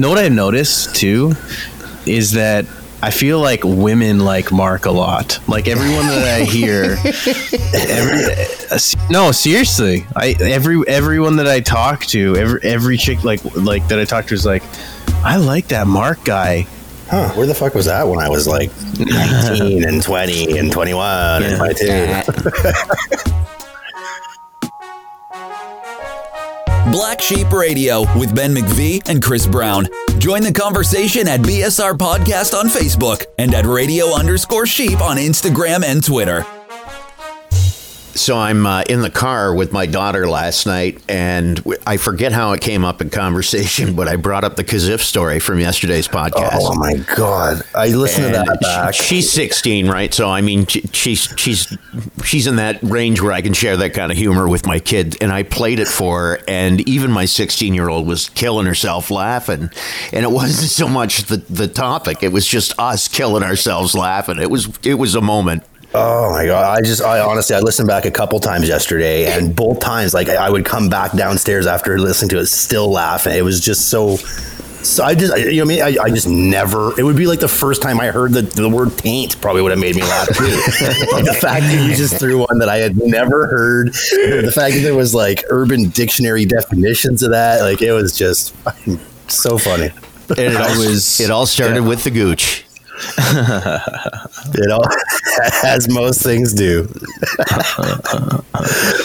know what I've noticed too is that I feel like women like Mark a lot. Like everyone that I hear, everyone that I talk to, every chick like that I talk to is like, I like that Mark guy. Huh, where the fuck was that when I was like 19 and 20 and 21 and 22? Black Sheep Radio with Ben McVee and Chris Brown. Join the conversation at BSR Podcast on Facebook and at radio_sheep on Instagram and Twitter. So I'm in the car with my daughter last night, and I forget how it came up in conversation, but I brought up the Kazif story from yesterday's podcast. Oh my God. I listened to that back. She's 16, right? So, I mean, she's in that range where I can share that kind of humor with my kid, and I played it for her, and even my 16-year-old was killing herself laughing, and it wasn't so much the topic. It was just us killing ourselves laughing. It was a moment. Oh my God. I listened back a couple times yesterday, and both times, like, I would come back downstairs after listening to it, still laughing. It was just so it would be like the first time I heard the word taint probably would have made me laugh too. Like the fact that you just threw one that I had never heard, the fact that there was like Urban Dictionary definitions of that, like, it was just so funny. And it all started with the Gooch. It all, as most things do.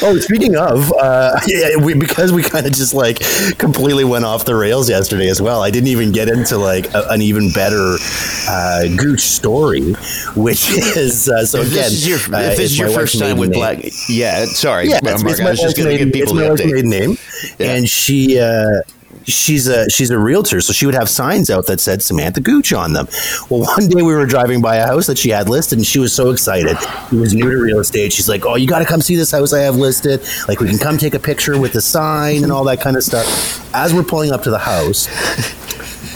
Oh, speaking of, because we kind of just like completely went off the rails yesterday as well. I didn't even get into like an even better Gooch story, which is so again. This is your first time with Black. Yeah, sorry. Yeah, I was just going to give people the update. It's my wife's maiden name, and she. She's a realtor, so she would have signs out that said Samantha Gooch on them. Well, one day we were driving by a house that she had listed, and she was so excited. She was new to real estate. She's like, "Oh, you got to come see this house I have listed. Like, we can come take a picture with the sign and all that kind of stuff." As we're pulling up to the house,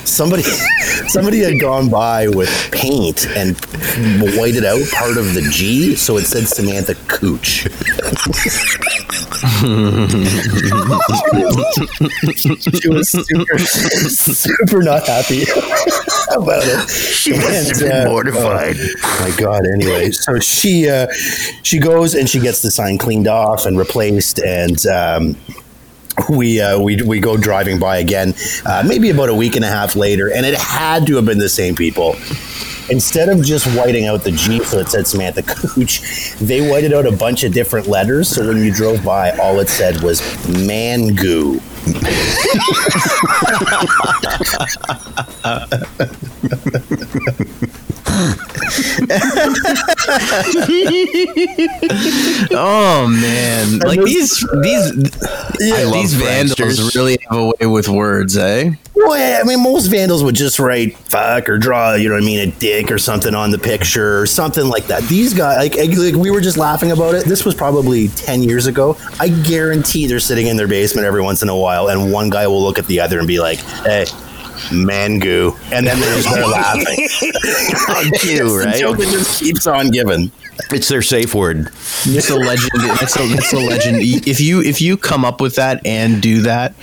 somebody had gone by with paint and whited out part of the G, so it said Samantha Gooch. She was super not happy about it. She was mortified. Oh my God. Anyway, so she goes and she gets the sign cleaned off and replaced, and we go driving by again, maybe about a week and a half later, and it had to have been the same people. Instead of just whiting out the G so it said Samantha Gooch, they whited out a bunch of different letters, so when you drove by, all it said was Mangoo. Oh man, like these vandals really have a way with words, eh? Well, yeah, I mean, most vandals would just write fuck or draw, you know what I mean, a dick or something on the picture or something like that. These guys, like we were just laughing about it. This was probably 10 years ago. I guarantee they're sitting in their basement every once in a while, and one guy will look at the other and be like, "Hey, Mangoo," and then they're just laughing. On cue, right? The joke that just keeps on giving. It's their safe word. It's a legend. It's a legend. If you come up with that and do that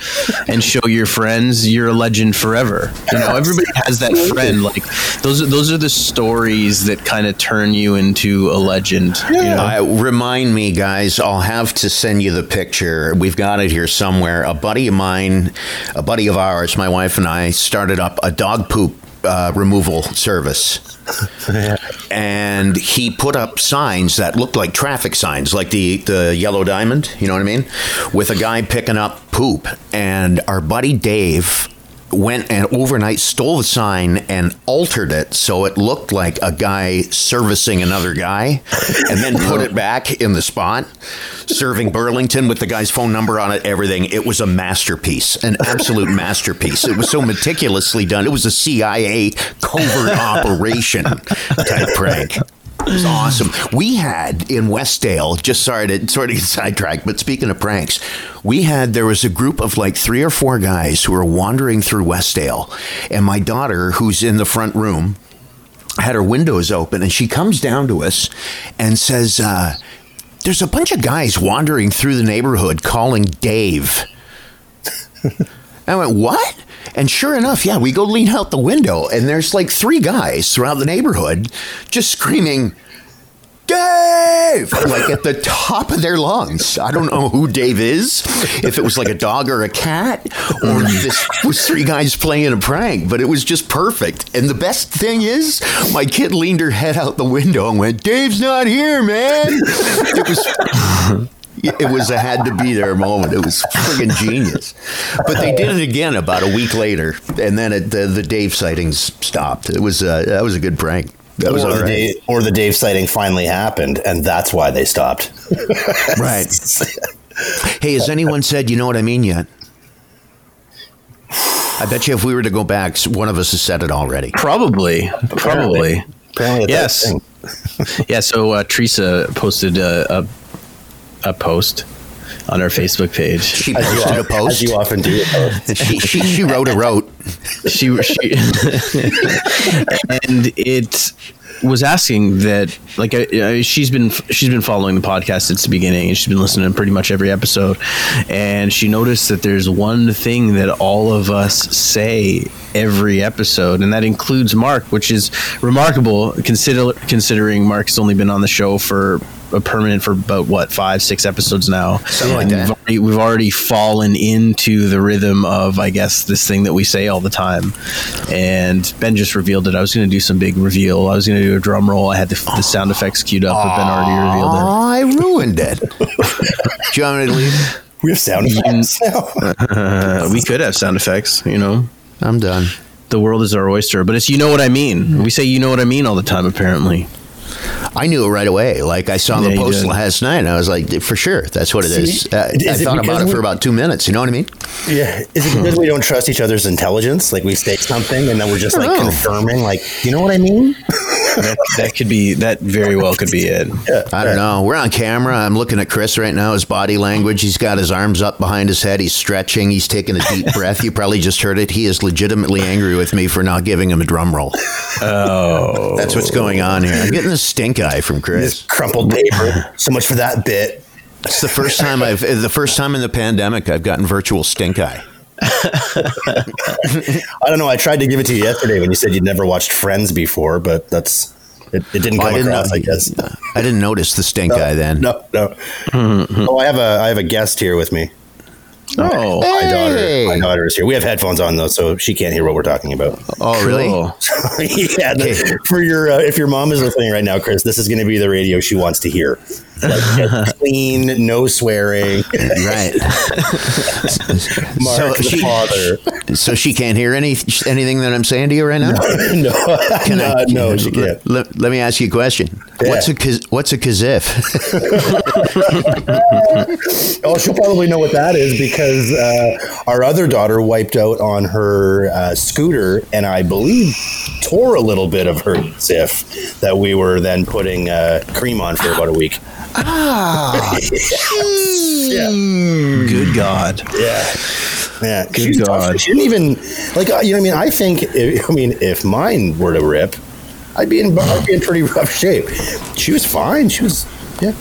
and show your friends, you're a legend forever. You know, everybody has that friend. Like those are the stories that kind of turn you into a legend. Yeah. You know? Remind me, guys. I'll have to send you the picture. We've got it here somewhere. A buddy of mine, a buddy of ours, my wife and I started up a dog poop removal service. And he put up signs that looked like traffic signs, like the yellow diamond, you know what I mean, with a guy picking up poop. And our buddy Dave went and overnight stole the sign and altered it so it looked like a guy servicing another guy, and then put it back in the spot, serving Burlington with the guy's phone number on it, everything. It was a masterpiece, an absolute masterpiece. It was so meticulously done. It was a CIA covert operation type prank. It was awesome. We had in Westdale, just sorry to sort of get sidetracked, but speaking of pranks, there was a group of like 3 or 4 guys who were wandering through Westdale, and my daughter, who's in the front room, had her windows open, and she comes down to us and says, "There's a bunch of guys wandering through the neighborhood calling Dave." I went, "What?" And sure enough, yeah, we go lean out the window, and there's like three guys throughout the neighborhood just screaming, Dave! Like at the top of their lungs. I don't know who Dave is, if it was like a dog or a cat, or this was three guys playing a prank, but it was just perfect. And the best thing is, my kid leaned her head out the window and went, Dave's not here, man! It was a had to be there moment. It was friggin' genius. But they did it again about a week later, and then the Dave sightings stopped. That was a good prank. That was all right. The Dave sighting finally happened, and that's why they stopped. Right. Hey, has anyone said, you know what I mean yet? I bet you if we were to go back, one of us has said it already. Probably. Apparently yes. Yeah, so Teresa posted a post on our Facebook page. She posted a post. As you often do. She wrote. She and it was asking that, like, she's been following the podcast since the beginning, and she's been listening to pretty much every episode, and she noticed that there's one thing that all of us say every episode, and that includes Mark, which is remarkable considering Mark's only been on the show for a permanent for about 5-6 episodes now. Something like that. We've already fallen into the rhythm of, I guess, this thing that we say all the time. And Ben just revealed it. I was going to do some big reveal. I was going to do a drum roll. I had the sound effects queued up, but Ben already revealed it. I ruined it. Do you want me to leave? We have sound effects now. We could have sound effects, you know. I'm done. The world is our oyster, but it's you know what I mean. We say you know what I mean all the time, apparently. I knew it right away. Like, I saw the post last night, and I was like, for sure, that's what it is. I thought about it for about 2 minutes. You know what I mean? Yeah. Is it because we don't trust each other's intelligence? Like, we say something, and then we're just, like, confirming, like, you know what I mean? That very well could be it. I don't know. We're on camera. I'm looking at Chris right now, his body language. He's got his arms up behind his head. He's stretching. He's taking a deep breath. You probably just heard it. He is legitimately angry with me for not giving him a drum roll. Oh. That's what's going on here. I'm getting a stink eye from Chris. Crumpled paper. So much for that bit. It's the first time in the pandemic I've gotten virtual stink eye. I don't know. I tried to give it to you yesterday when you said you'd never watched Friends before, but it didn't come across, I guess. I didn't notice the stink eye then. No. Mm-hmm. Oh, I have a guest here with me. Oh, my daughter is here. We have headphones on though, so she can't hear what we're talking about. Oh, really? Yeah. Okay. For your, if your mom is listening right now, Chris, this is going to be the radio she wants to hear. Like, clean, no swearing. Right. Mark, father. So she can't hear anything that I'm saying to you right now. No, she can't. Let me ask you a question. Yeah. What's a Kazif? Oh, she'll probably know what that is because our other daughter wiped out on her scooter, and I believe tore a little bit of her Kazif that we were then putting cream on for about a week. Ah, yeah. Good God. Yeah. Good She's God. Tough. She didn't even like. You know what I mean? I think if mine were to rip, I'd be in pretty rough shape. She was fine. She was. Yeah.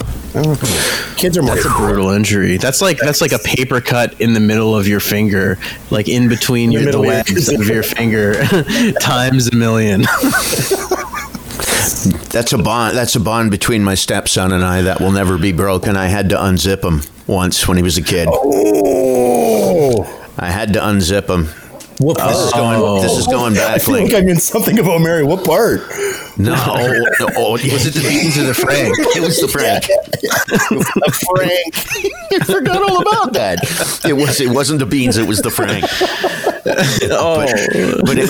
Kids are more. That's a brutal injury. That's like a paper cut in the middle of your finger, like in between the webs of your finger, times a million. That's a bond between my stepson and I that will never be broken. I had to unzip him once when he was a kid. Oh. I had to unzip him. What part? This is going badly. I think I'm in something about Mary. What part? No. Was it the beatings or the Frank? It was the Frank. The Frank. I forgot all about that. It wasn't the beans. It was the Frank. Oh, but it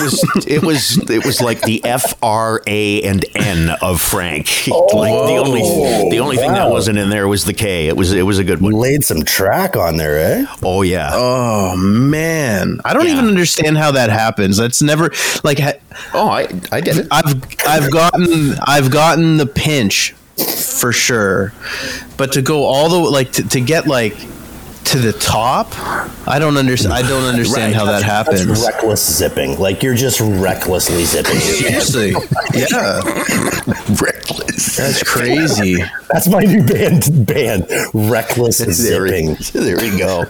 was like the FRAN of Frank. Oh, like the only thing that wasn't in there was the K. It was a good one. Laid some track on there, eh? Oh yeah. Oh man, I don't even understand how that happens. That's never like. I get it. I've gotten the pinch for sure, but to go all the like to get like. To the top, I don't understand right. How that happens. That's reckless zipping, like you're just recklessly zipping. Seriously, yeah, reckless. That's crazy. That's my new band. Reckless zipping. There we go.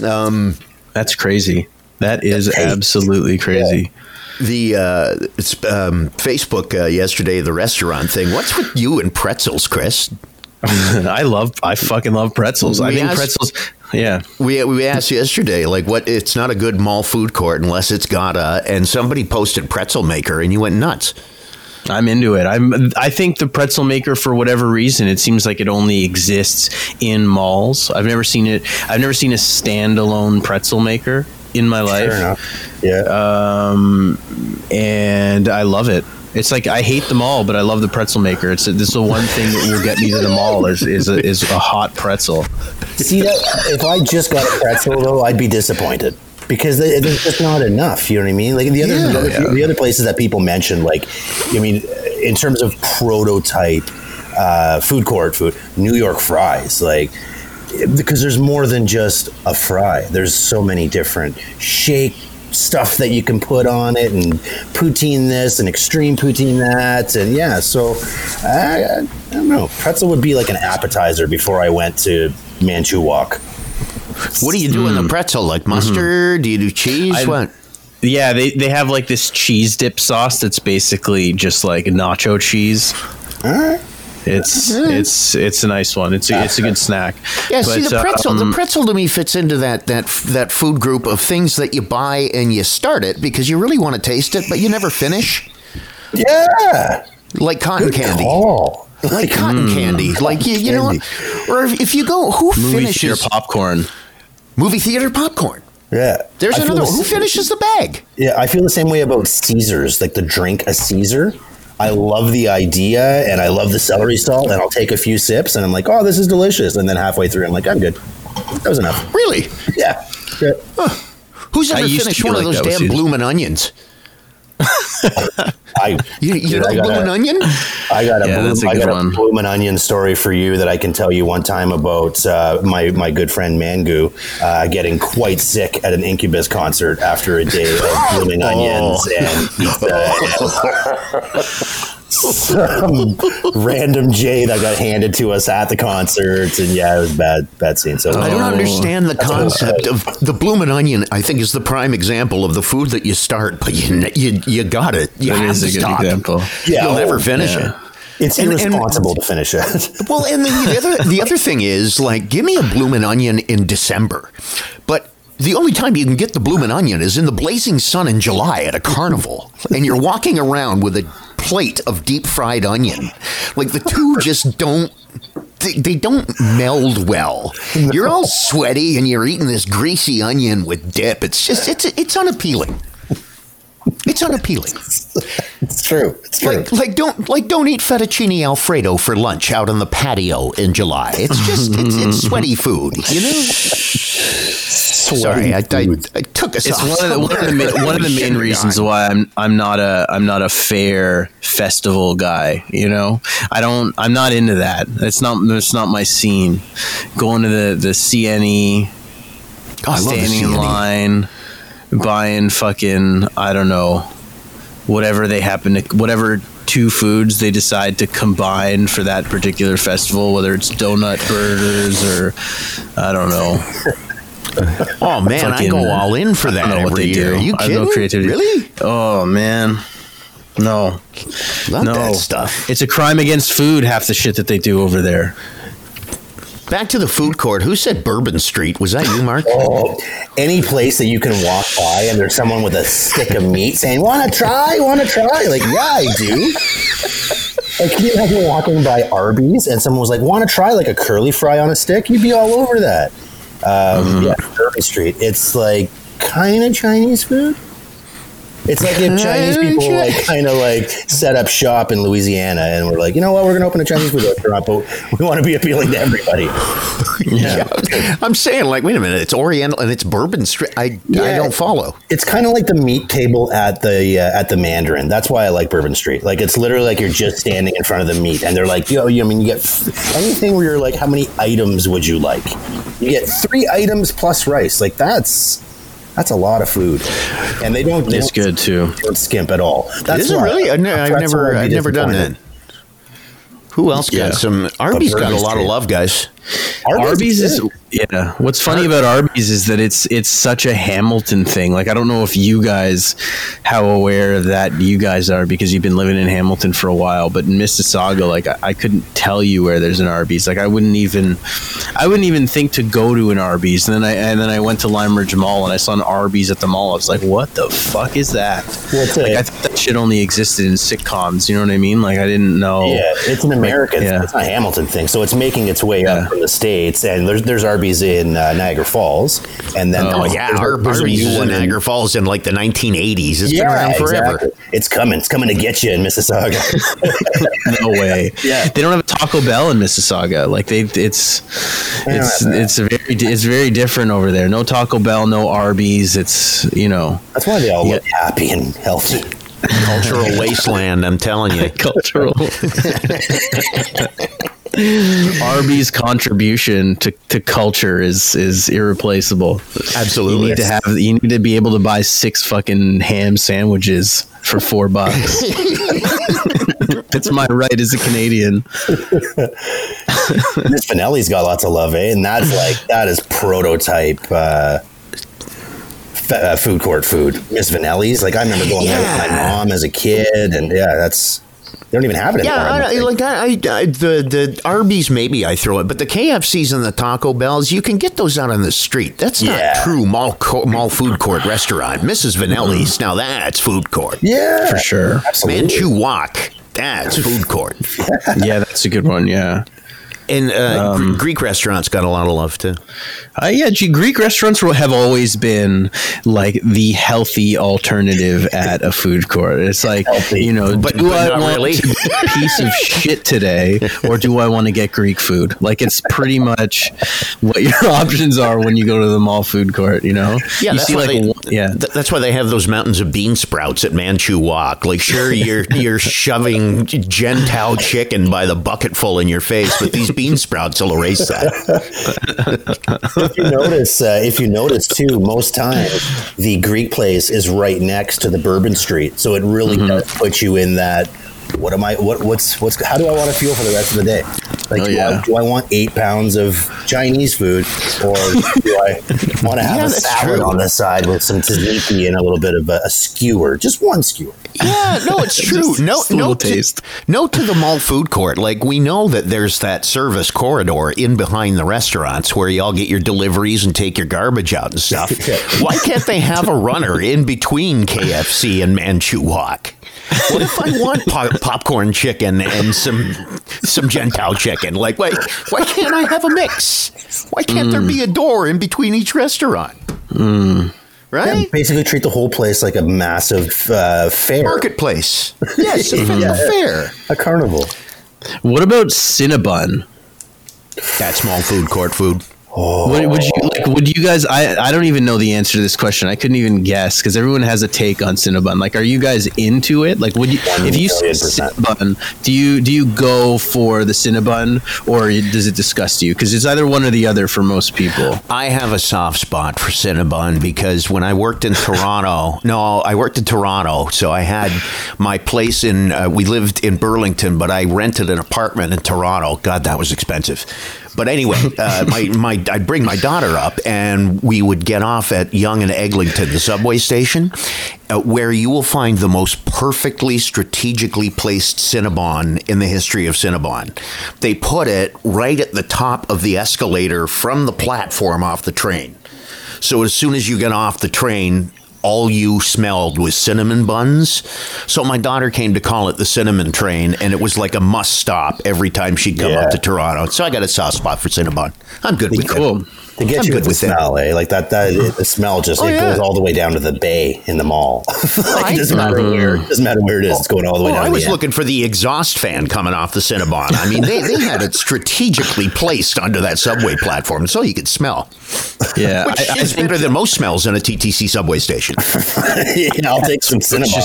That's crazy. That is absolutely crazy. Yeah. The it's Facebook yesterday, the restaurant thing. What's with you and pretzels, Chris? I fucking love pretzels. I think pretzels. Yeah. We asked yesterday, like, what? It's not a good mall food court unless it's got a. And somebody posted pretzel maker, and you went nuts. I'm into it. I think the pretzel maker, for whatever reason, it seems like it only exists in malls. I've never seen it. I've never seen a standalone pretzel maker in my life. Fair enough. Yeah. And I love it. It's like I hate the mall, but I love the pretzel maker. This is the one thing that will get me to the mall is a hot pretzel. See, if I just got a pretzel though, I'd be disappointed. Because there's just not enough, you know what I mean? Like the other places that people mentioned, like, I mean, in terms of prototype food court food, New York fries, like, because there's more than just a fry. There's so many different shake stuff that you can put on it, and poutine this and extreme poutine that, and yeah. So I don't know. Pretzel would be like an appetizer before I went to Manchu Walk. What do you do in the pretzel? Like mustard? Mm-hmm. Do you do cheese? What? Yeah, they have like this cheese dip sauce that's basically just like nacho cheese. All right. It's a nice one. It's a good snack. Yeah, but, see, the pretzel to me fits into that food group of things that you buy and you start it because you really want to taste it, but you never finish. Yeah. Like cotton candy. Like cotton candy. Like, you know what? Or if you go, who finishes? Movie theater popcorn. Movie theater popcorn. Yeah. There's another one. Who finishes the bag? Yeah, I feel the same way about Caesars, like the drink, a Caesar. I love the idea, and I love the celery salt, and I'll take a few sips, and I'm like, oh, this is delicious. And then halfway through, I'm like, I'm good. That was enough. Really? Yeah. Huh. Who's ever finished one of those damn bloomin' onions? You like bloomin' onion? I got a bloomin' onion story for you that I can tell you one time about my good friend Mangu getting quite sick at an Incubus concert after a day of bloomin' onions and pizza. Some random J that got handed to us at the concert, and yeah, it was bad scene. So I don't understand the concept of the bloomin' onion. I think is the prime example of the food that you start, but you got it. That is a good example. Yeah, you'll never finish it. It's irresponsible to finish it. Well, and then the other thing is, like, give me a bloomin' onion in December, but. The only time you can get the bloomin' onion is in the blazing sun in July at a carnival, and you're walking around with a plate of deep fried onion. Like the two just don't, they don't meld well. You're all sweaty and you're eating this greasy onion with dip. It's just, it's unappealing. It's unappealing. It's true. It's true. Like don't eat fettuccine Alfredo for lunch out on the patio in July. It's just it's sweaty food, you know. Sorry, I took us off. One of the main reasons why I'm not a fair festival guy. You know, I'm not into that. It's not my scene. Going to the CNE, standing in line. Buying fucking, I don't know, whatever two foods they decide to combine for that particular festival, whether it's donut burgers or, I don't know. Oh, man, fucking, I go all in for that every year. Are you kidding? I have no creativity. Really? Oh, man. No. Love that stuff. It's a crime against food, half the shit that they do over there. Back to the food court. Who said Bourbon Street? Was that you, Mark? Oh, any place that you can walk by and there's someone with a stick of meat saying, want to try? Like, yeah, I do. Like, can you imagine walking by Arby's and someone was like, want to try like a curly fry on a stick? You'd be all over that. Yeah, Bourbon Street. It's like kind of Chinese food. It's like if Chinese people like kind of like set up shop in Louisiana and we're like, you know what, we're going to open a Chinese food restaurant, but we want to be appealing to everybody. Yeah. I'm saying, like, wait a minute, it's Oriental and it's Bourbon Street. I don't follow. It's kind of like the meat table at the Mandarin. That's why I like Bourbon Street. Like, it's literally like you're just standing in front of the meat and they're like, yo, I mean, you get anything where you're like, how many items would you like? You get 3 items plus rice. Like, that's a lot of food, and they don't. It's good too. Don't skimp at all. That's really. I've never done that. Who else got some? Arby's got a lot of love, guys. Arby's is What's funny about Arby's is that it's such a Hamilton thing. Like, I don't know if you guys how aware that you guys are because you've been living in Hamilton for a while, but in Mississauga, like I couldn't tell you where there's an Arby's. Like, I wouldn't even think to go to an Arby's. And then I went to Lime Ridge Mall and I saw an Arby's at the mall. I was like, what the fuck is that? Well, like, I thought that shit only existed in sitcoms. You know what I mean? Like, I didn't know. Yeah, it's an American. Like, it's not a Hamilton thing. So it's making its way up from the States, and there's Arby's in Niagara Falls, and then Arby's was in Niagara Falls in like the 1980s. It's been around forever. Exactly. It's coming to get you in Mississauga. No way. Yeah, they don't have a Taco Bell in Mississauga. Like it's very different over there. No Taco Bell, no Arby's. It's that's why they all look happy and healthy. Cultural wasteland. I'm telling you, cultural. Arby's contribution to culture is irreplaceable. Absolutely. You need to be able to buy 6 fucking ham sandwiches for $4. It's my right as a Canadian. Miss Finelli's got lots of love, eh? And that is prototype food court food. Miss Finelli's, like I remember going there with my mom as a kid, and that's. They don't even have it anymore. The Arby's, maybe I throw it, but the KFC's and the Taco Bells, you can get those out on the street. That's not true mall food court restaurant. Mrs. Vanelli's, now that's food court. Yeah, for sure. Manchu Wok, that's food court. Yeah, that's a good one. Yeah. And Greek restaurants got a lot of love too. Greek restaurants have always been like the healthy alternative at a food court. It's like, but do I want to be a piece of shit today, or do I want to get Greek food? Like, it's pretty much what your options are when you go to the mall food court. Yeah, that's why they have those mountains of bean sprouts at Manchu Wok. Like, sure, you're shoving Gentile chicken by the bucketful in your face, but these bean sprouts will erase that. If you notice too, most times the Greek place is right next to the Bourbon Street, so it really does put you in that. What am I? What's? How do I want to feel for the rest of the day? Like, do I want 8 pounds of Chinese food, or do I want to have a salad on the side with some tzatziki and a little bit of a skewer, just one skewer? Yeah, no, it's true. No, to the mall food court. Like, we know that there's that service corridor in behind the restaurants where y'all get your deliveries and take your garbage out and stuff. Why can't they have a runner in between KFC and Manchu Wok? What if I want popcorn chicken and some Gentile chicken? Like, why can't I have a mix? Why can't there be a door in between each restaurant? Right? Yeah, basically treat the whole place like a massive fair. Marketplace. Yes, a fair. A carnival. What about Cinnabon? That's small food court food. Oh. Would you guys? I don't even know the answer to this question. I couldn't even guess because everyone has a take on Cinnabon. Like, are you guys into it? Like, would you? If you see Cinnabon, do you go for the Cinnabon, or does it disgust you? Because it's either one or the other for most people. I have a soft spot for Cinnabon because when I worked in Toronto, so I had my place in. We lived in Burlington, but I rented an apartment in Toronto. God, that was expensive. But anyway, I'd bring my daughter up, and we would get off at Yonge and Eglinton, the subway station, where you will find the most perfectly strategically placed Cinnabon in the history of Cinnabon. They put it right at the top of the escalator from the platform off the train. So as soon as you get off the train, all you smelled was cinnamon buns. So my daughter came to call it the cinnamon train, and it was like a must stop every time she'd come up to Toronto. So I got a soft spot for Cinnabon. I'm good with it. To get you with the smell, eh? Like the smell just goes all the way down to the bay in the mall. Like, it doesn't matter where it is. It's going all the way down. I was looking for the exhaust fan coming off the Cinnabon. I mean, they had it strategically placed under that subway platform so you could smell. Yeah, which is better than most smells in a TTC subway station. I'll take some Cinnabon.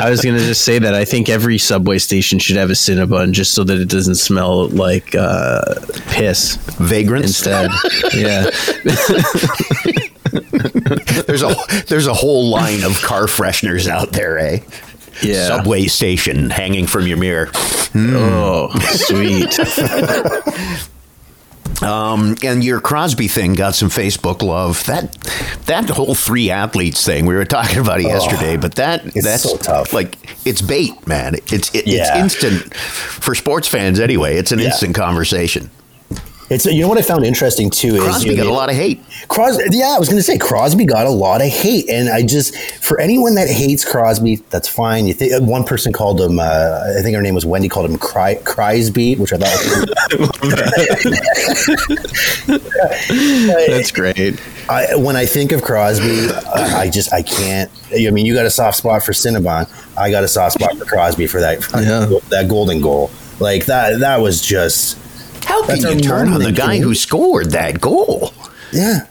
I was going to say that I think every subway station should have a Cinnabon just so that it doesn't smell like piss. Vagrants instead. Yeah. There's a whole line of car fresheners out there, eh? subway station hanging from your mirror. Oh, sweet. And your Crosby thing got some Facebook love. That whole three athletes thing we were talking about yesterday, but that's so tough. Like, it's bait, man. It's instant for sports fans anyway. It's an instant conversation. You know what I found interesting too is Crosby got a lot of hate. I was going to say Crosby got a lot of hate, and I just, for anyone that hates Crosby, that's fine. One person called him, I think her name was Wendy, called him Crosby, which I thought was that's great. When I think of Crosby, I can't. I mean, you got a soft spot for Cinnabon. I got a soft spot for Crosby for that golden goal. Like that was just. How can you turn on the guy who scored that goal? Yeah.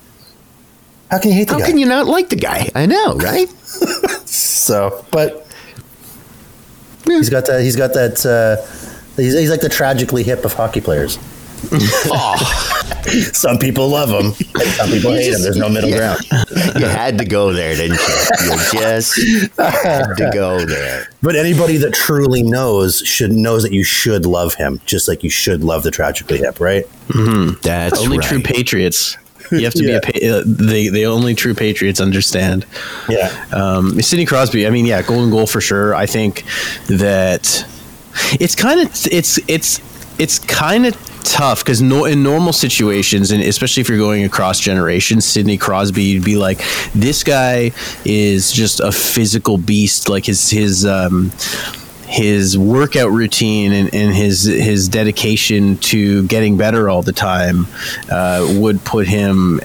How can you hate the guy? How can you not like the guy? I know, right? So, but he's got that. He's like the tragically hip of hockey players. Some people love him, and some people hate him. There's no middle ground. You had to go there, didn't you? You just had to go there. But anybody that truly knows that you should love him, just like you should love the tragically hip, right? Mm-hmm. That's only right. True patriots. You have to be the only true patriots understand. Yeah, Sidney Crosby. I mean, golden goal for sure. I think that it's kind of tough because in normal situations, and especially if you're going across generations, Sidney Crosby, you'd be like, this guy is just a physical beast. Like his workout routine and his dedication to getting better all the time would put him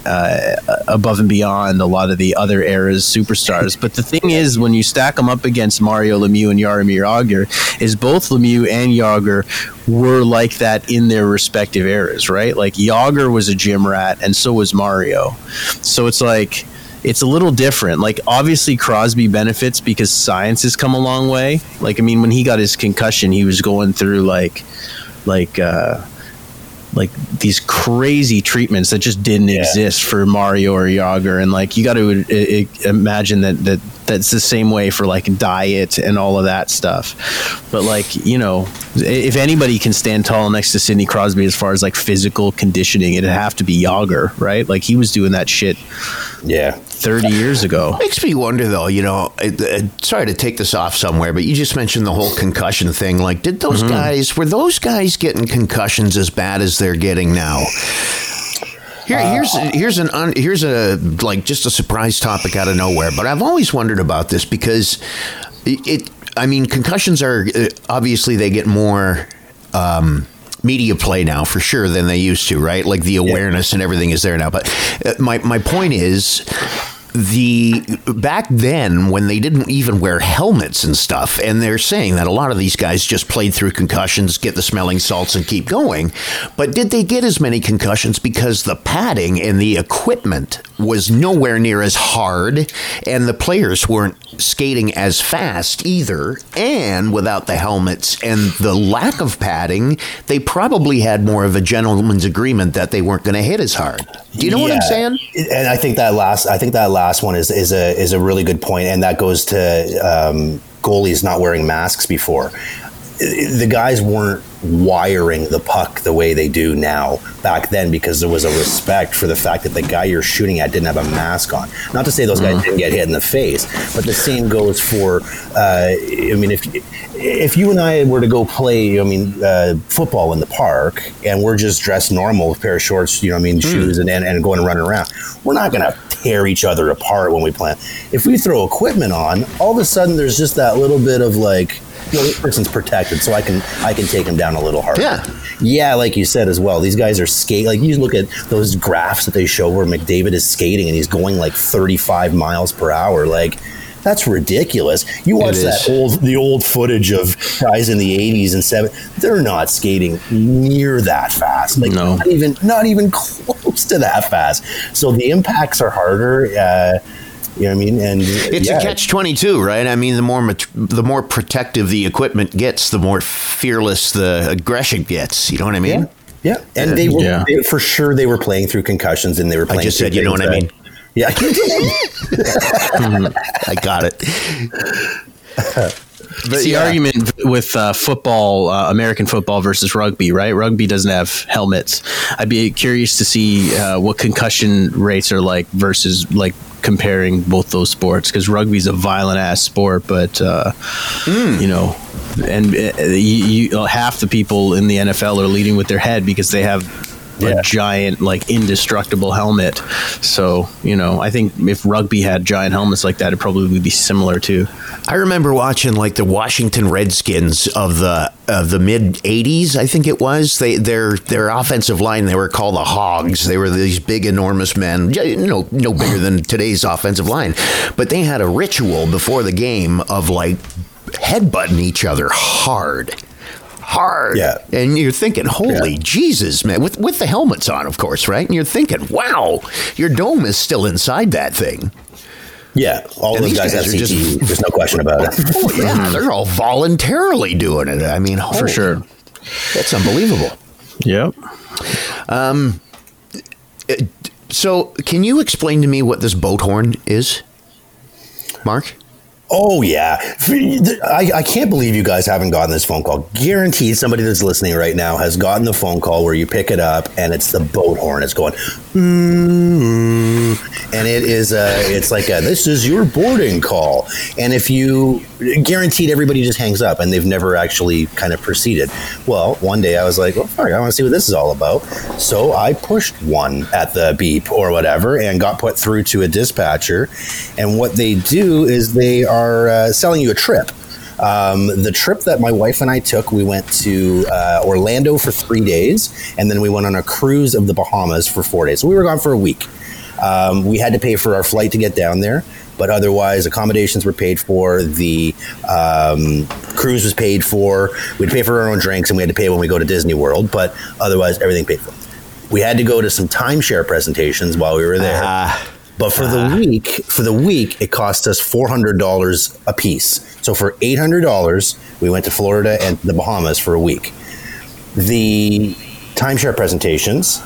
above and beyond a lot of the other era's superstars. But the thing is, when you stack them up against Mario Lemieux and Jaromir Jagr, is both Lemieux and Jagr were like that in their respective eras, right? Like Jagr was a gym rat, and so was Mario. So it's like, it's a little different. Like, obviously, Crosby benefits because science has come a long way. Like, I mean, when he got his concussion, he was going through like these crazy treatments that just didn't exist for Mario or Jagr. And like, you got to imagine that that's the same way for like diet and all of that stuff. But like, you know, if anybody can stand tall next to Sidney Crosby as far as like physical conditioning, it'd have to be Jagr, right? Like, he was doing that shit 30 years ago. Makes me wonder though, you know, sorry to take this off somewhere, but you just mentioned the whole concussion thing. Like, did those guys, were those guys getting concussions as bad as they're getting now? Here's a surprise topic out of nowhere, but I've always wondered about this because concussions are obviously, they get more media play now for sure than they used to, right? Like the awareness and everything is there now. But my point is, back then when they didn't even wear helmets and stuff, and they're saying that a lot of these guys just played through concussions, get the smelling salts and keep going. But did they get as many concussions because the padding and the equipment was nowhere near as hard, and the players weren't skating as fast either, and without the helmets and the lack of padding, they probably had more of a gentleman's agreement that they weren't going to hit as hard. Do you know what I'm saying? And I think that last one is a really good point, and that goes to goalies not wearing masks before. The guys weren't wiring the puck the way they do now back then because there was a respect for the fact that the guy you're shooting at didn't have a mask on. Not to say those guys didn't get hit in the face, but the same goes for, if you and I were to go play, football in the park, and we're just dressed normal with a pair of shorts, shoes and going and running around, we're not going to tear each other apart when we play. If we throw equipment on, all of a sudden there's just that little bit of like, this person's protected, so I can take him down a little harder. Yeah, like you said as well, these guys are skate. Like, you look at those graphs that they show where McDavid is skating and he's going like 35 miles per hour. Like, that's ridiculous. You watch the old footage of guys in the 80s and 70s. They're not skating near that fast. Like, not even close to that fast. So the impacts are harder. You know what I mean? And it's a catch-22, right? I mean, the more protective the equipment gets, the more fearless the aggression gets. You know what I mean? Yeah. And they were for sure they were playing through concussions, and they were playing. I just said, you know what I mean? Yeah. I got it. The argument with football, American football versus rugby, right? Rugby doesn't have helmets. I'd be curious to see what concussion rates are like versus like comparing both those sports, because rugby's a violent ass sport, but you know, and half the people in the NFL are leading with their head because they have a giant, like, indestructible helmet. So, you know, I think if rugby had giant helmets like that, it'd probably would be similar too. I remember watching like the Washington Redskins of the mid 80s, I think it was. Their offensive line, they were called the Hogs. They were these big, enormous men, you know, no bigger than today's offensive line. But they had a ritual before the game of like headbutting each other hard. Yeah. And you're thinking, holy Jesus, man, with the helmets on, of course, right? And you're thinking, wow, your dome is still inside that thing. Yeah, all and those guys have CTE. There's no question about it. Oh, yeah, they're all voluntarily doing it. I mean, for sure. That's unbelievable. Yep. So can you explain to me what this boat horn is, Mark? Oh, yeah. I can't believe you guys haven't gotten this phone call. Guaranteed somebody that's listening right now has gotten the phone call where you pick it up and it's the boat horn. It's going, and it is, it's like, this is your boarding call. And if you, guaranteed everybody just hangs up and they've never actually kind of proceeded. Well, one day I was like, well, fuck, I want to see what this is all about. So I pushed one at the beep or whatever and got put through to a dispatcher. And what they do is they are selling you a trip. The trip that my wife and I took, we went to Orlando for 3 days, and then we went on a cruise of the Bahamas for 4 days. So we were gone for a week. We had to pay for our flight to get down there, but otherwise accommodations were paid for. The cruise was paid for. We'd pay for our own drinks, and we had to pay when we go to Disney World, but otherwise everything paid for. We had to go to some timeshare presentations while we were there. But for the week, it cost us $400 a piece. So for $800, we went to Florida and the Bahamas for a week. The timeshare presentations,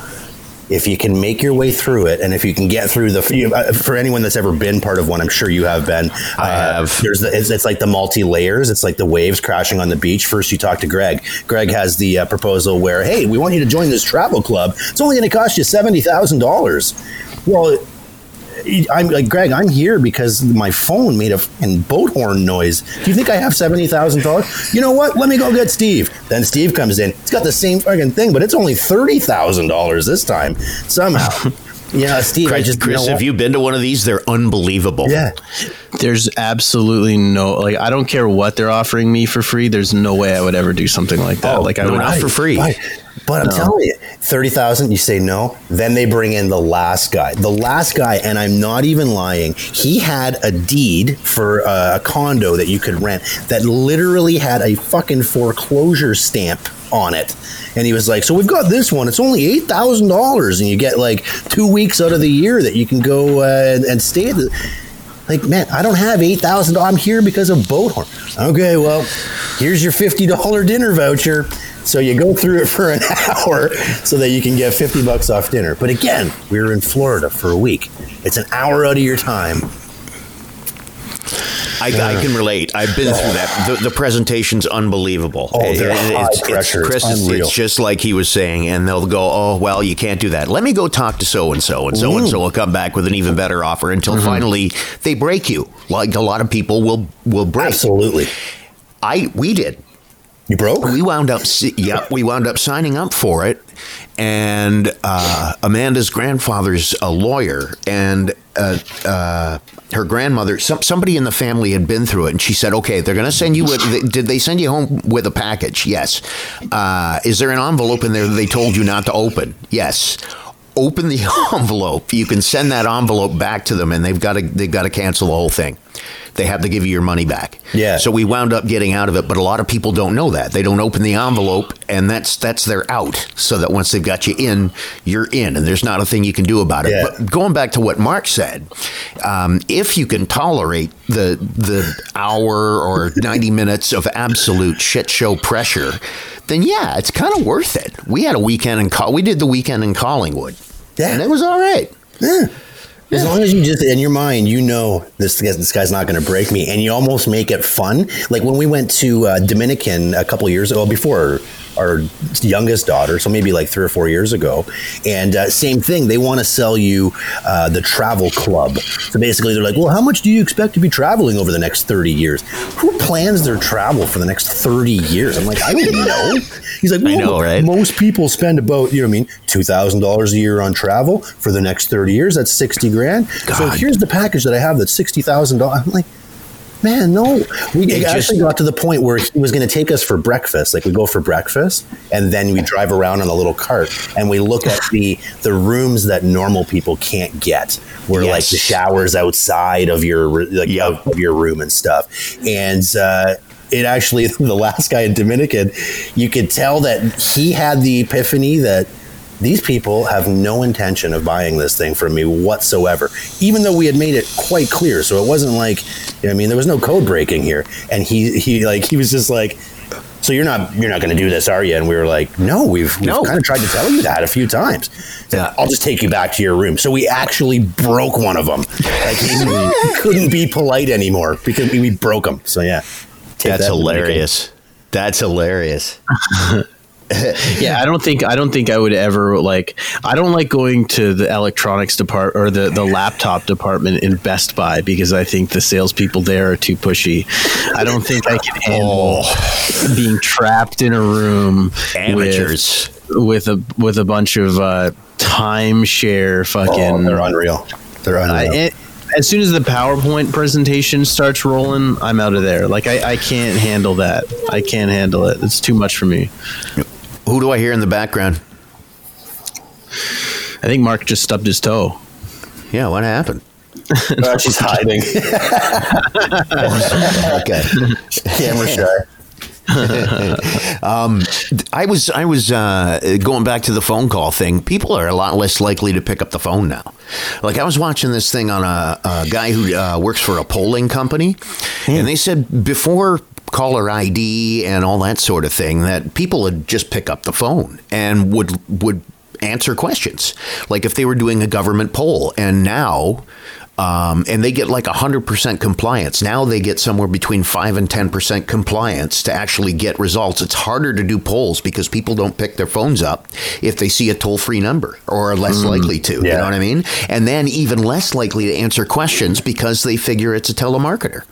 if you can make your way through it, and if you can get through for anyone that's ever been part of one, I'm sure you have been. I have. It's like the multi layers. It's like the waves crashing on the beach. First, you talk to Greg. Greg has the proposal where, hey, we want you to join this travel club. It's only going to cost you $70,000. Well, I'm like, Greg, I'm here because my phone made a fucking boat horn noise. Do you think I have $70,000? You know what? Let me go get Steve. Then Steve comes in. It's got the same fucking thing, but it's only $30,000 this time somehow. Yeah, Steve. Chris, have you been to one of these? They're unbelievable. Yeah. There's absolutely no, like, I don't care what they're offering me for free. There's no way I would ever do something like that. Not for free. Right. But I'm telling you, $30,000, you say no. Then they bring in the last guy. And I'm not even lying. He had a deed for a condo that you could rent that literally had a fucking foreclosure stamp on it. And he was like, so we've got this one. It's only $8,000. And you get like 2 weeks out of the year that you can go and stay at the... Like, man, I don't have $8,000. I'm here because of boat horn. Okay, well, here's your $50 dinner voucher. So you go through it for an hour so that you can get $50 off dinner. But again, we were in Florida for a week. It's an hour out of your time. I can relate. I've been through that. The presentation's unbelievable. Oh, they're high pressure. Chris, it's just like he was saying, and they'll go, oh, well, you can't do that. Let me go talk to so-and-so, and so-and-so will come back with an even better offer until finally they break you. Like a lot of people will break. Absolutely. We did. You broke? We wound up, signing up for it. And Amanda's grandfather's a lawyer, and her grandmother, somebody in the family had been through it, and she said, okay, they're going to send you did they send you home with a package? Yes. Is there an envelope in there that they told you not to open? Yes. Open the envelope. You can send that envelope back to them, and they've got to cancel the whole thing. They have to give you your money back. Yeah. So we wound up getting out of it, but a lot of people don't know that. They don't open the envelope, and that's their out. So that once they've got you in, you're in, and there's not a thing you can do about it. Yeah. But going back to what Mark said, if you can tolerate the hour or 90 minutes of absolute shit show pressure, then yeah, it's kind of worth it. We did the weekend in Collingwood, and it was all right. Yeah. As long as you just, in your mind, you know, this guy's not going to break me, and you almost make it fun. Like when we went to Dominican a couple years ago, before our youngest daughter, so maybe like 3 or 4 years ago, and same thing, they want to sell you the travel club. So basically they're like, well, how much do you expect to be traveling over the next 30 years? Who plans their travel for the next 30 years? I'm like, I don't know. He's like, well, I know, right? Most people spend about, you know what I mean, $2,000 a year on travel for the next 30 years. That's 60 grand. God. So here's the package that I have that's $60,000. I'm like, man, no. We actually got to the point where he was going to take us for breakfast. Like we go for breakfast and then we drive around on a little cart and we look at the rooms that normal people can't get, where like the showers outside of your of your room and stuff. And it actually, the last guy in Dominican, you could tell that he had the epiphany that these people have no intention of buying this thing from me whatsoever, even though we had made it quite clear. So it wasn't like, you know, I mean, there was no code breaking here. And he was just like, so you're not going to do this, are you? And we were like, no, we've kind of tried to tell you that a few times. Yeah. I'll just take you back to your room. So we actually broke one of them. Like he couldn't be polite anymore because we broke them. So yeah, that's hilarious. That's hilarious. Yeah, I don't think I would ever like. I don't like going to the electronics department or the laptop department in Best Buy because I think the salespeople there are too pushy. I don't think I can handle being trapped in a room amateurs with a bunch of timeshare fucking. Oh, they're unreal. They're unreal. As soon as the PowerPoint presentation starts rolling, I'm out of there. Like I can't handle that. I can't handle it. It's too much for me. Who do I hear in the background? I think Mark just stubbed his toe. Yeah, what happened? Oh, she's hiding. Okay. Camera shy. I was going back to the phone call thing. People are a lot less likely to pick up the phone now. Like I was watching this thing on a guy who works for a polling company, and they said before caller ID and all that sort of thing that people would just pick up the phone and would answer questions like if they were doing a government poll. And now and they get like 100% compliance. Now they get somewhere between 5 and 10% compliance to actually get results. It's harder to do polls because people don't pick their phones up if they see a toll-free number or are less likely to. Yeah. You know what I mean? And then even less likely to answer questions because they figure it's a telemarketer.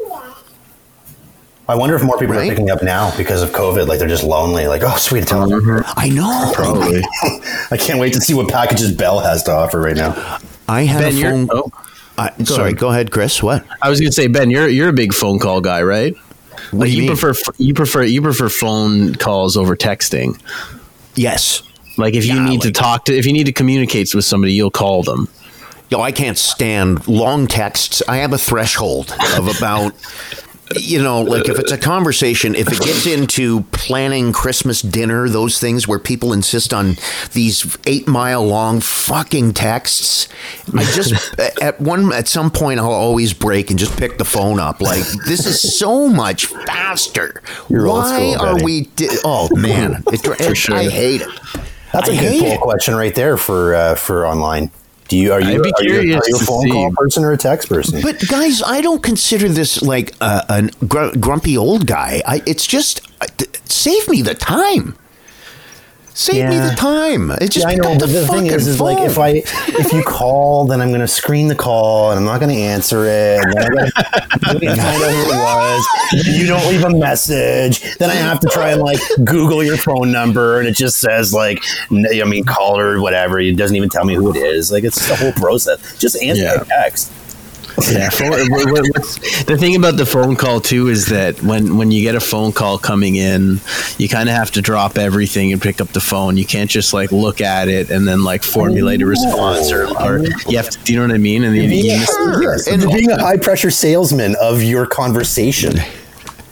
I wonder if more people are picking up now because of COVID. Like they're just lonely. Like, oh, sweet. I know. Probably. I can't wait to see what packages Bell has to offer right now. I have Ben, a phone. Go ahead, Chris. What? I was going to say, Ben, you're a big phone call guy, right? What like do you mean? prefer phone calls over texting. Yes. Like if you need to talk to, if you need to communicate with somebody, you'll call them. Yo, I can't stand long texts. I have a threshold of about. You know, like if it's a conversation, if it gets into planning Christmas dinner, those things where people insist on these 8-mile long fucking texts, I just at some point I'll always break and just pick the phone up. Like this is so much faster. You're why school, are we? Oh man, sure. I hate it. That's a good poll question right there for online. Are you a phone call person or a text person? But guys, I don't consider this like a grumpy old guy. It's just save me the time. Save me the time. It's just I know, but the thing is like if you call, then I'm going to screen the call and I'm not going to answer it. And then I got to find out who it was. You don't leave a message. Then I have to try and like Google your phone number, and it just says like, I mean, caller, whatever. It doesn't even tell me who it is. Like it's the whole process. Just answer the text. Yeah. The thing about the phone call too is that when you get a phone call coming in, you kind of have to drop everything and pick up the phone. You can't just like look at it and then like formulate a response or you have to, you know what I mean? And you're being a high pressure salesman of your conversation.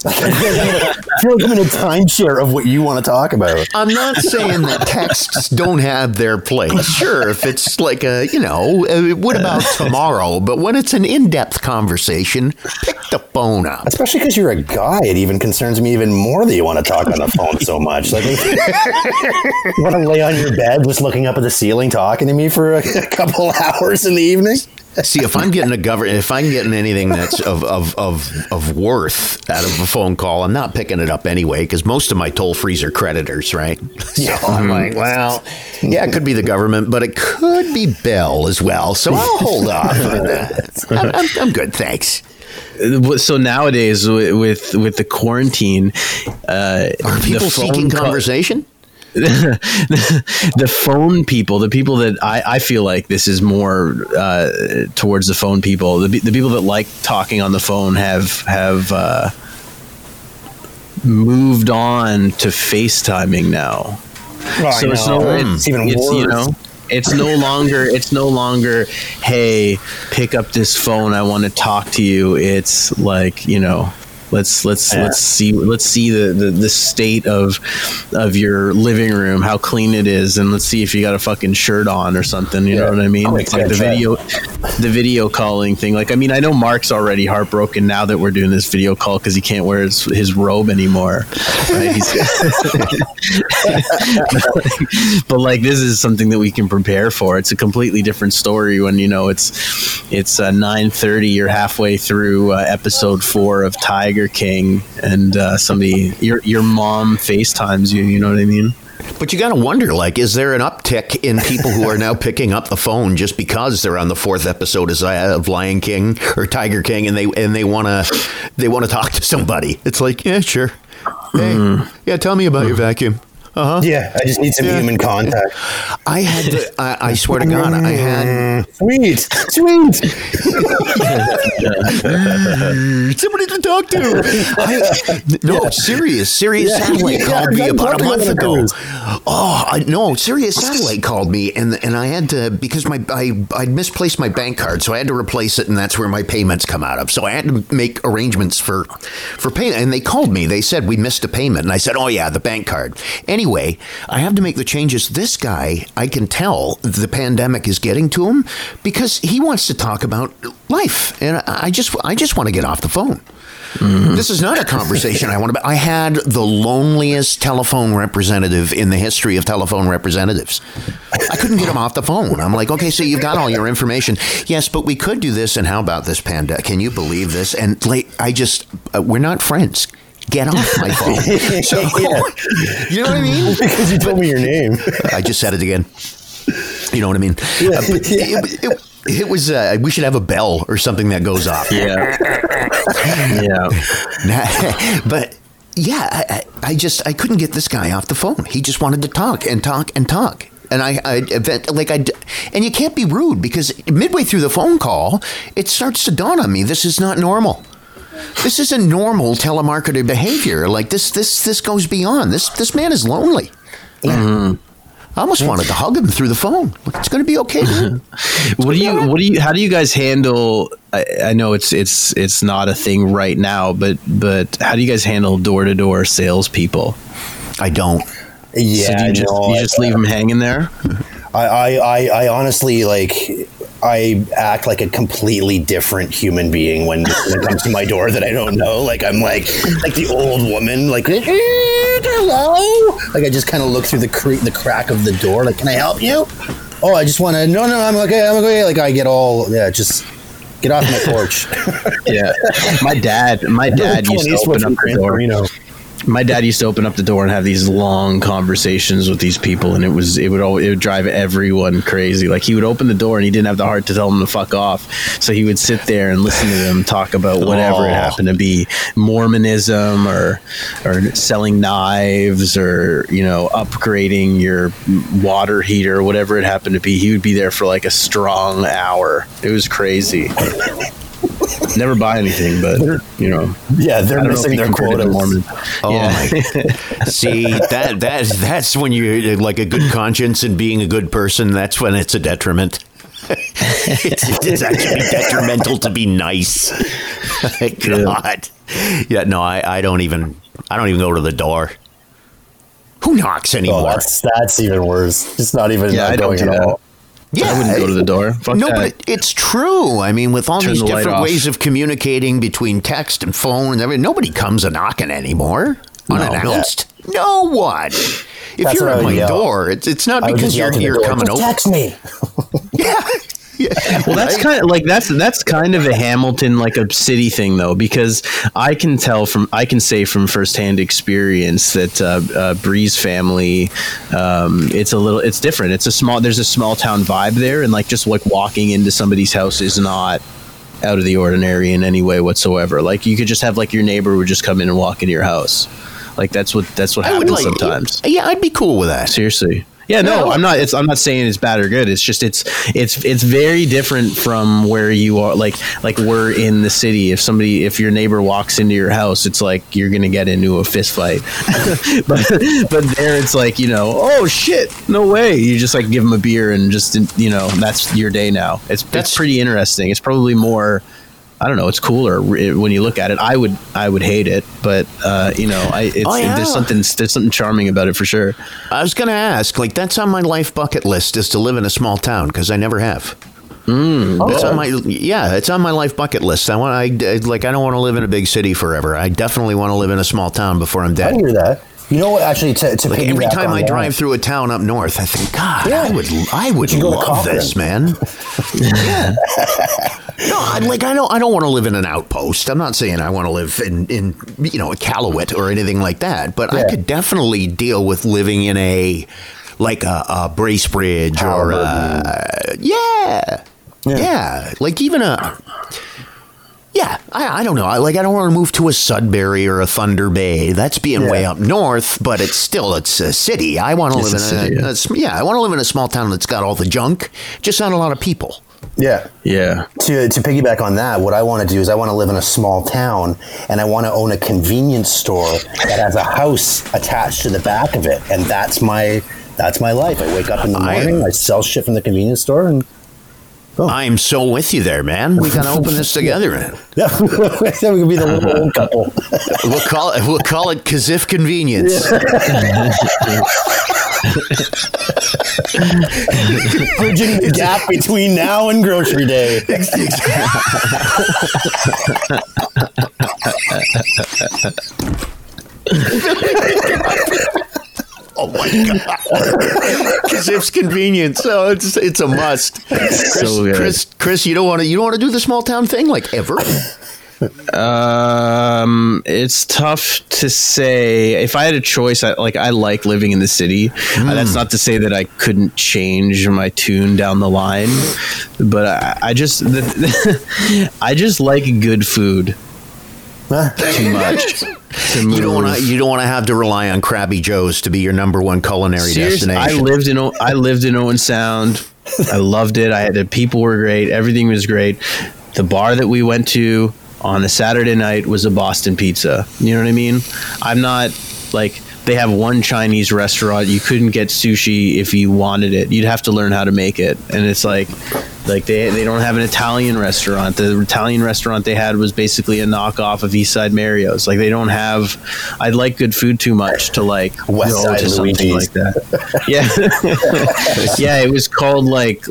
You're giving a timeshare of what you want to talk about. I'm not saying that texts don't have their place. Sure, if it's like what about tomorrow? But when it's an in-depth conversation, pick the phone up. Especially because you're a guy, it even concerns me even more that you want to talk on the phone so much. Like, you want to lay on your bed just looking up at the ceiling talking to me for a couple hours in the evening? See, if I'm getting anything that's of worth out of a phone call, I'm not picking it up anyway, because most of my toll frees are creditors, right? Yeah. So I'm like, well, yeah, it could be the government, but it could be Bell as well. So I'll hold off on that. I'm good, thanks. So nowadays, with the quarantine, are people seeking conversation? The phone people, the people that I feel like this is more towards the phone people, the people that like talking on the phone have moved on to FaceTiming now. Oh, so it's even worse. You know, it's no longer, hey, pick up this phone, I want to talk to you. It's like, you know, let's see the state of your living room, how clean it is, and let's see if you got a fucking shirt on or something. You know what I mean? Oh, it's like the video calling thing. Like, I mean, I know Mark's already heartbroken now that we're doing this video call because he can't wear his robe anymore. Right? But like, this is something that we can prepare for. It's a completely different story when, you know, it's 9:30. You're halfway through episode 4 of Tiger King, and somebody, your mom FaceTimes you. You know what I mean? But you got to wonder, like, is there an uptick in people who are now picking up the phone just because they're on the 4th episode of Lion King or Tiger King, and they want to talk to somebody? It's like, yeah, sure, hey, yeah, tell me about your vacuum. Uh-huh. Yeah, I just need some human contact. I had to, I swear to God, I had... Sweet! Somebody to talk to! Sirius Satellite called me about a month ago. Sirius Satellite called me, and I had to, because I'd misplaced my bank card, so I had to replace it, and that's where my payments come out of. So I had to make arrangements for payment, and they called me. They said, we missed a payment, and I said, oh yeah, the bank card. Anyway, I have to make the changes. This guy, I can tell the pandemic is getting to him because he wants to talk about life. And I just want to get off the phone. Mm-hmm. This is not a conversation I want to. I had the loneliest telephone representative in the history of telephone representatives. I couldn't get him off the phone. I'm like, okay, so you've got all your information. Yes, but we could do this. And how about this, Panda? Can you believe this? And we're not friends. Get off my phone. So, you know what I mean? Because you told me your name. I just said it again. You know what I mean? Yeah. It was, we should have a bell or something that goes off. Yeah. Yeah. But yeah, I couldn't get this guy off the phone. He just wanted to talk and talk and talk. And and you can't be rude because midway through the phone call, it starts to dawn on me. This is not normal. This isn't normal telemarketer behavior. Like this goes beyond. This man is lonely. Yeah. Mm-hmm. I almost wanted to hug him through the phone. It's going to be okay. How do you guys handle? I know it's not a thing right now, but how do you guys handle door-to-door salespeople? I don't. Yeah, so do you just leave them hanging there? I honestly like. I act like a completely different human being when it comes to my door that I don't know. Like I'm like the old woman, like hello. Like I just kind of look through the crack of the door. Like, can I help you? Oh, I just want to. No, I'm okay. Like I get all just get off my porch. Yeah, my dad used to open up the door. My dad used to open up the door and have these long conversations with these people, and it would drive everyone crazy. Like he would open the door and he didn't have the heart to tell them to fuck off, so he would sit there and listen to them talk about whatever it happened to be, Mormonism or selling knives or upgrading your water heater, whatever it happened to be. He would be there for like a strong hour. It was crazy. Never buy anything, but they're missing their quota. My. See, that's when you're like a good conscience and being a good person. That's when it's a detriment. It's actually detrimental to be nice. God, yeah, no, I don't even go to the door. Who knocks anymore? Oh, that's even worse. It's not even going at all. Yeah, I wouldn't go to the door. But it's true. I mean, with all these different ways of communicating between text and phone and everything, nobody comes a knocking anymore unannounced. No one. If you're at my door, it's not because you're coming over. Text me. Yeah. Yeah. Well, that's kind of like that's kind of a Hamilton, like a city thing, though, because I can say from firsthand experience that Bree's family, it's different. There's a small town vibe there, and like just like walking into somebody's house is not out of the ordinary in any way whatsoever. Like you could just have like your neighbor would just come in and walk into your house. Like that's what happens sometimes. Yeah, I'd be cool with that. Seriously. Yeah, no, I'm not. I'm not saying it's bad or good. It's just it's very different from where you are. Like we're in the city. If your neighbor walks into your house, it's like you're gonna get into a fist fight. but there, it's like, you know, oh shit, no way. You just like give them a beer and just, you know, that's your day now. That's pretty interesting. It's probably more. I don't know. It's cooler when you look at it. I would hate it, but you know, there's something charming about it for sure. I was going to ask, like, that's on my life bucket list, is to live in a small town, because I never have. It's on my life bucket list. I don't want to live in a big city forever. I definitely want to live in a small town before I'm dead. I hear that. You know what? Actually, to like every time I drive through a town up north, I think, God, yeah. I would love this, man. Yeah. No, I don't want to live in an outpost. I'm not saying I want to live in you know, a Callowit or anything like that, but yeah. I could definitely deal with living in a Bracebridge or I don't know. I don't want to move to a Sudbury or a Thunder Bay. That's being way up north, but it's a city. I want to live I want to live in a small town that's got all the junk, just not a lot of people. Yeah. Yeah. To piggyback on that, what I want to do is I want to live in a small town, and I want to own a convenience store that has a house attached to the back of it, and that's my life. I wake up in the morning, I sell shit from the convenience store, and I'm so with you there, man. We gotta open this together, man. Yeah, we can be the little old couple. We'll call it Kazif Convenience. Yeah. Bridging the gap between now and grocery day. Oh my God! Kazif's Convenience. So it's a must. Chris, you don't want to do the small town thing like ever. It's tough to say. If I had a choice, I like living in the city. That's not to say that I couldn't change my tune down the line, but I just like good food. Too much. You don't want to have to rely on Krabby Joe's to be your number one culinary destination. I lived in Owen Sound. I loved it. The people were great. Everything was great. The bar that we went to on a Saturday night was a Boston pizza. You know what I mean? I'm not like they have one Chinese restaurant. You couldn't get sushi if you wanted it. You'd have to learn how to make it, and it's like they don't have an Italian restaurant. The Italian restaurant they had was basically a knockoff of Eastside Mario's. Like they don't have. I like good food too much to like Westside Luigi's like that. Yeah, yeah. It was called like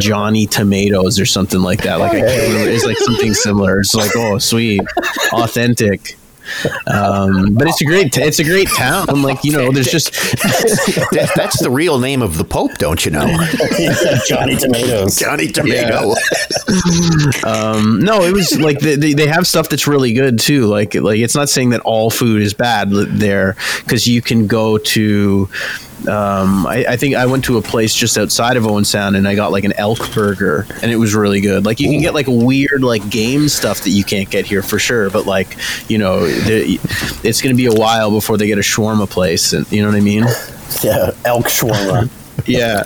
Johnny Tomatoes or something like that. Like I can't remember. It's like something similar. It's like, oh sweet, authentic. But it's a great town. I'm like, you know, there's just that's the real name of the Pope, don't you know? Johnny Tomato. Yeah. No, it was like they have stuff that's really good too. Like it's not saying that all food is bad there, because you can go to. I think I went to a place just outside of Owen Sound and I got like an elk burger and it was really good. Like you can get like weird like game stuff that you can't get here for sure, but like, you know, it's going to be a while before they get a shawarma place, and you know what I mean? Yeah, elk shawarma. Yeah.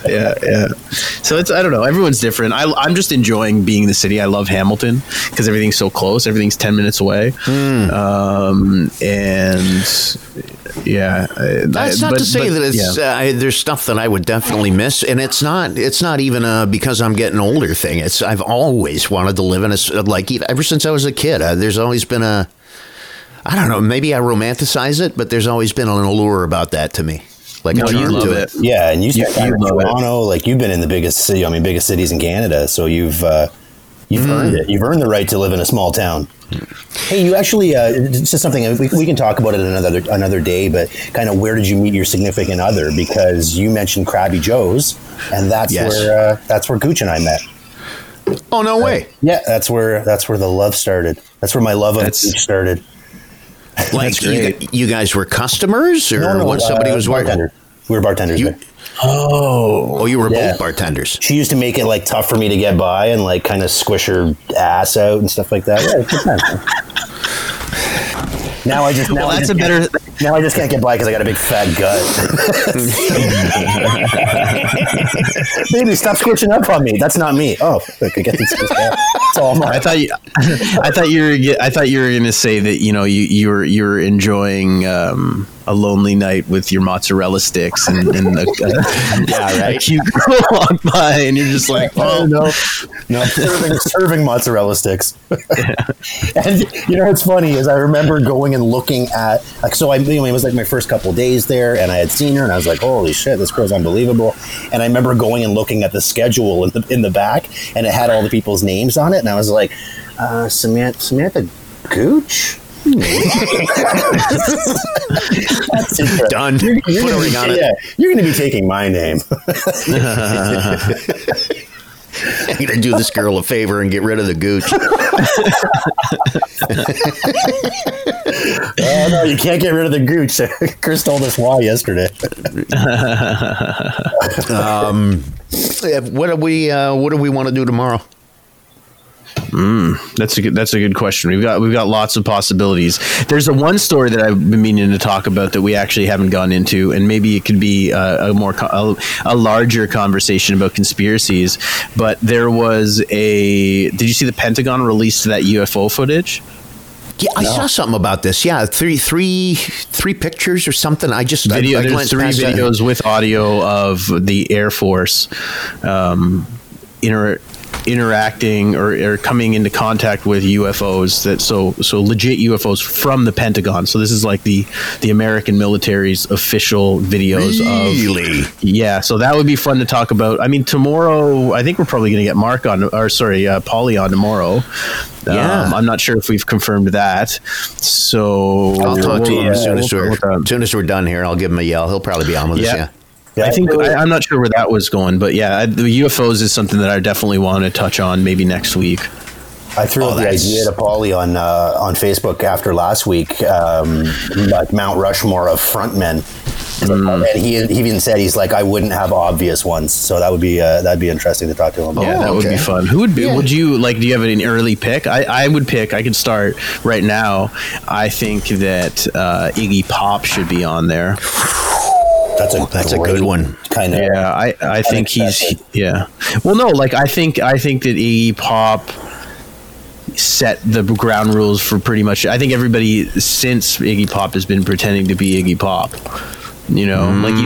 So it's, I don't know. Everyone's different. I'm just enjoying being in the city. I love Hamilton because everything's so close. Everything's 10 minutes away. And yeah, that's not to say that it's there's stuff that I would definitely miss, and it's not even a because I'm getting older thing. It's I've always wanted to live in a like ever since I was a kid. There's always been a I don't know. Maybe I romanticize it, but there's always been an allure about that to me. Like no, you love it. Yeah, and you spent time in Toronto. Like you've been in the biggest city. I mean, biggest cities in Canada. So you've You've earned it. You've earned the right to live in a small town. Hey, you actually, it's just something we can talk about it another day, but kind of where did you meet your significant other? Because you mentioned Krabby Joe's, and that's where Gooch and I met. Oh, no way. Yeah, that's where the love started. That's where my love of Gooch started. Like you guys were customers, or what? Somebody was bartender. We were bartenders. Oh, you were both bartenders. She used to make it like tough for me to get by and like kind of squish her ass out and stuff like that. Yeah, now I just now well, that's I just a better. Now I just can't get by because I got a big fat gut. Baby, stop squishing up on me. That's not me. Oh, look, I get these. It's all mine. I thought you were going to say that you were enjoying. A lonely night with your mozzarella sticks and a cucumber walk by, and you're just like, oh no, serving mozzarella sticks. Yeah. And you know what's funny is I remember going and looking at it was like my first couple of days there, and I had seen her, and I was like, holy shit, this girl's unbelievable. And I remember going and looking at the schedule in the back, and it had all the people's names on it, and I was like, Samantha Gooch. Done. You're going to be taking my name. I'm going to do this girl a favor and get rid of the Gooch. Oh, no, you can't get rid of the Gooch. Chris told us why yesterday. What do we want to do tomorrow? That's a good question. We've got lots of possibilities. There's one story that I've been meaning to talk about that we actually haven't gone into, and maybe it could be a larger conversation about conspiracies. But there was did you see the Pentagon released that UFO footage? Yeah, no. I saw something about this. Yeah, three pictures or something. There's three videos with audio of the Air Force interacting or coming into contact with UFOs so legit UFOs from the Pentagon. So this is like the American military's official videos. Really? Yeah. So that would be fun to talk about. I mean, tomorrow I think we're probably going to get Paulie on tomorrow. Yeah, I'm not sure if we've confirmed that. So I'll talk to you as soon as we're done here. I'll give him a yell. He'll probably be on with us. Yeah. Yeah, I think I'm not sure where that was going, but yeah, the UFOs is something that I definitely want to touch on maybe next week. I threw the idea to Paulie on Facebook after last week, like Mount Rushmore of frontmen, and he even said he's like, I wouldn't have obvious ones, so that would be interesting to talk to him. Yeah, that would be fun. Who would be? Yeah. Would you like? Do you have an early pick? I would pick. I could start right now. I think that Iggy Pop should be on there. That's a good one. Kind of. Yeah, I think he's Well, no, like I think that Iggy Pop set the ground rules for pretty much. I think everybody since Iggy Pop has been pretending to be Iggy Pop. You know, like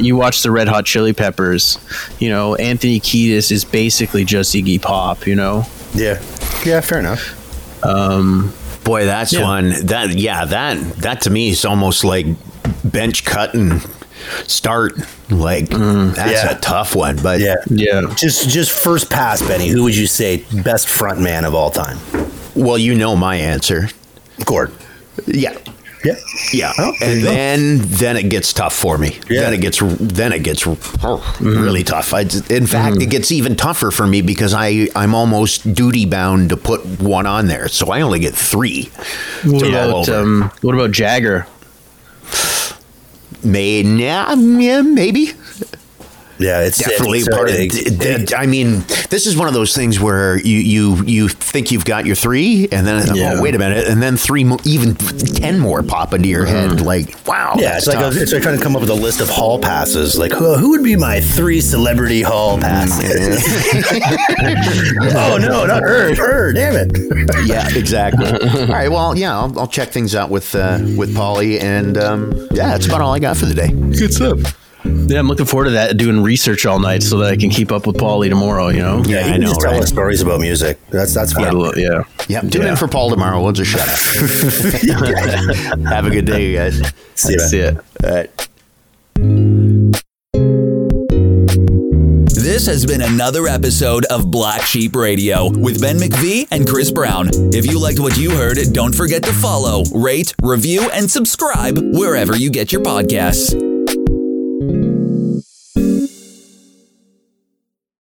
you watch the Red Hot Chili Peppers. You know, Anthony Kiedis is basically just Iggy Pop. You know. Yeah. Yeah. Fair enough. Boy, that's one that that to me is almost like. Bench cut and start like that's a tough one, but just first pass, Benny. Who would you say best front man of all time? Well, you know my answer, Gord. Yeah. Oh, and then it gets tough for me. Yeah. Then it gets really tough. In fact, it gets even tougher for me because I'm almost duty bound to put one on there, so I only get three. What about Jagger? Maybe. Yeah, it's definitely part of it. I mean, this is one of those things where you think you've got your three, and then oh, wait a minute, and then three more, even 10 more pop into your head. Like, wow. Yeah, it's tough. It's like trying to come up with a list of hall passes. Like, who would be my three celebrity hall passes? Oh no, not her! Damn it! Yeah, exactly. All right, well, yeah, I'll check things out with Paulie, and that's about all I got for the day. Good stuff. Yeah, I'm looking forward to that, doing research all night so that I can keep up with Paulie tomorrow, you know? Yeah, I know, just telling stories about music. That's fun. Yeah. Tune in for Paul tomorrow. We'll just shut up. Have a good day, you guys. See ya. All right. This This has been another episode of Black Sheep Radio with Ben McVee and Chris Brown. If you liked what you heard, don't forget to follow, rate, review, and subscribe wherever you get your podcasts.